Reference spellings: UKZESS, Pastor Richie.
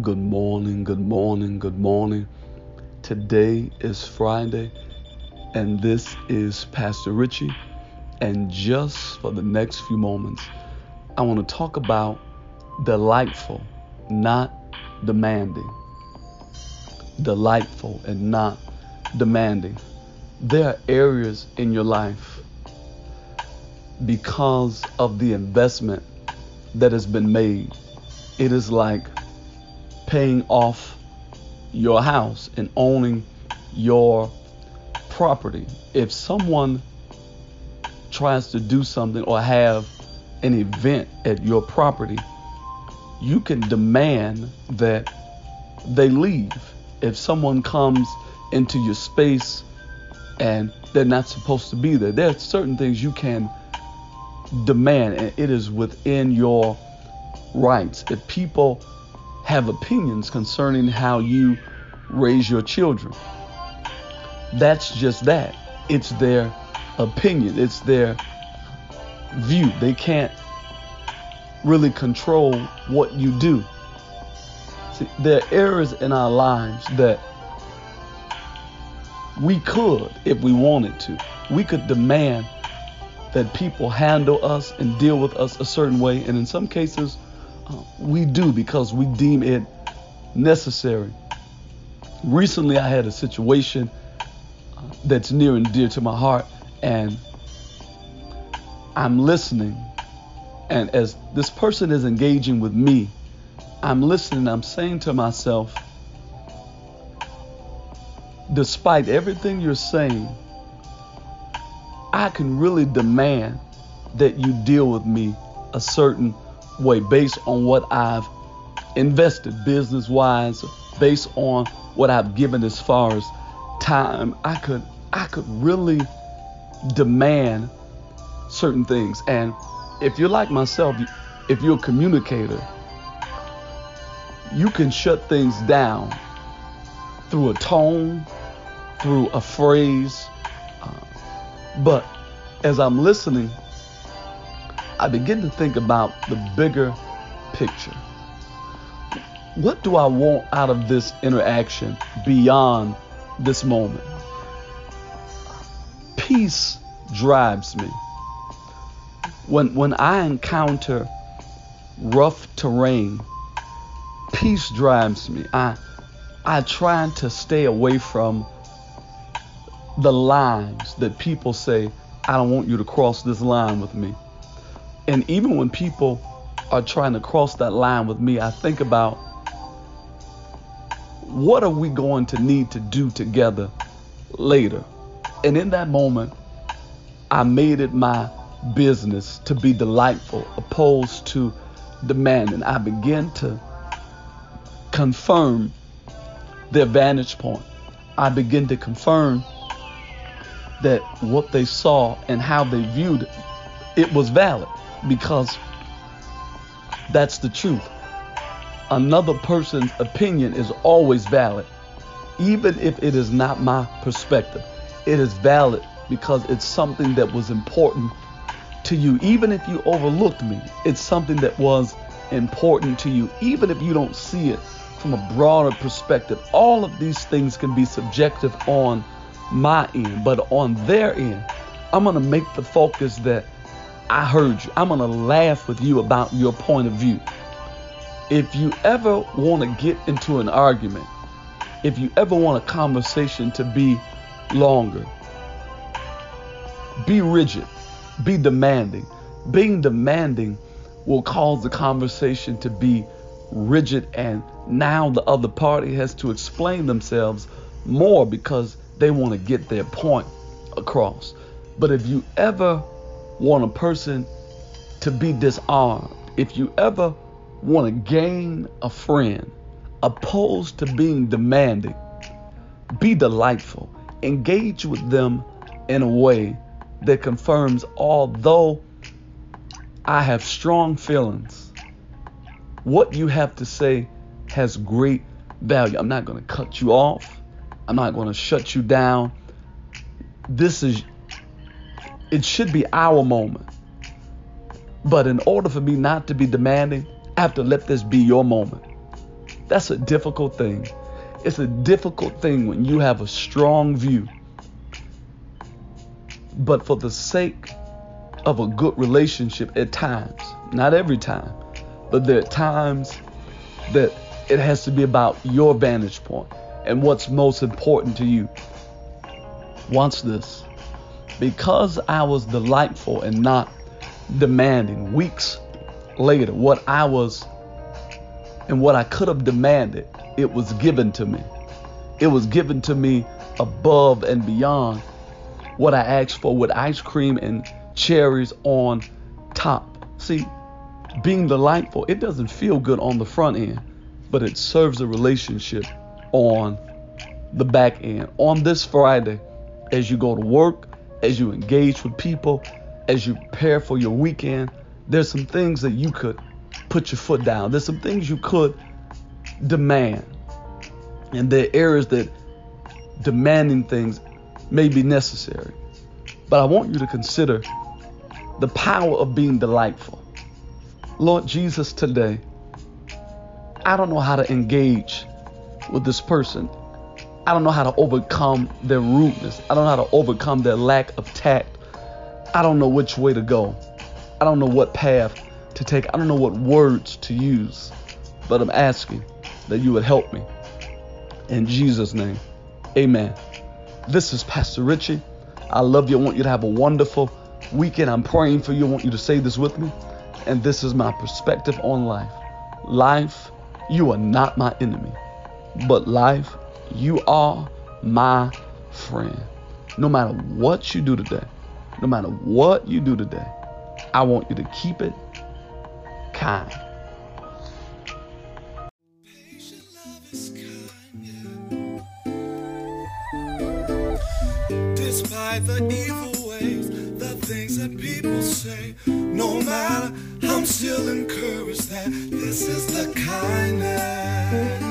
Good morning, good morning, good morning. Today is Friday, and this is Pastor Richie. And just for the next few moments, I want to talk about delightful, not demanding. Delightful and not demanding. There are areas in your life because of the investment that has been made. It is like paying off your house and owning your property. If someone tries to do something or have an event at your property, you can demand that they leave. If someone comes into your space and they're not supposed to be there, there are certain things you can demand, and it is within your rights. If people have opinions concerning how you raise your children, that's just that. It's their opinion. It's their view. They can't really control what you do. See, there are errors in our lives that we could, if we wanted to, we could demand that people handle us and deal with us a certain way. And in some cases, we do because we deem it necessary. Recently, I had a situation that's near and dear to my heart, and I'm listening. And as this person is engaging with me, I'm listening. I'm saying to myself, despite everything you're saying, I can really demand that you deal with me a certain way based on what I've invested business-wise, based on what I've given as far as time. I could really demand certain things. And if you're like myself, if you're a communicator, you can shut things down through a tone, through a phrase. But as I'm listening, I begin to think about the bigger picture. What do I want out of this interaction beyond this moment? Peace drives me. When I encounter rough terrain, peace drives me. I try to stay away from the lines that people say, I don't want you to cross this line with me. And even when people are trying to cross that line with me, I think about, what are we going to need to do together later? And in that moment, I made it my business to be delightful, opposed to demanding. I began to confirm their vantage point. I begin to confirm that what they saw and how they viewed it was valid, because that's the truth. Another person's opinion is always valid, even if it is not my perspective. It is valid because it's something that was important to you. Even if you overlooked me, it's something that was important to you. Even if you don't see it from a broader perspective, all of these things can be subjective on my end, but on their end, I'm going to make the focus that I heard you. I'm going to laugh with you about your point of view. If you ever want to get into an argument, if you ever want a conversation to be longer, be rigid, be demanding. Being demanding will cause the conversation to be rigid, and now the other party has to explain themselves more because they want to get their point across. But if you ever want a person to be disarmed, if you ever want to gain a friend, opposed to being demanding, be delightful. Engage with them in a way that confirms, although I have strong feelings, what you have to say has great value. I'm not going to cut you off. I'm not going to shut you down. It should be our moment. But in order for me not to be demanding, I have to let this be your moment. That's a difficult thing. It's a difficult thing when you have a strong view. But for the sake of a good relationship at times, not every time, but there are times that it has to be about your vantage point and what's most important to you. Watch this. Because I was delightful and not demanding, weeks later, what I was and what I could have demanded, it was given to me. It was given to me above and beyond what I asked for, with ice cream and cherries on top. See, being delightful, it doesn't feel good on the front end, but it serves a relationship on the back end. On this Friday, as you go to work, as you engage with people, as you prepare for your weekend, there's some things that you could put your foot down. There's some things you could demand. And there are areas that demanding things may be necessary. But I want you to consider the power of being delightful. Lord Jesus, today, I don't know how to engage with this person. I don't know how to overcome their rudeness. I don't know how to overcome their lack of tact. I don't know which way to go. I don't know what path to take. I don't know what words to use. But I'm asking that you would help me. In Jesus' name, amen. This is Pastor Richie. I love you. I want you to have a wonderful weekend. I'm praying for you. I want you to say this with me. And this is my perspective on life. Life, you are not my enemy. But life, you are my friend. No matter what you do today, no matter what you do today, I want you to keep it kind. Patient love is kind, yeah. Despite the evil ways, the things that people say, no matter, I'm still encouraged that this is the kindness.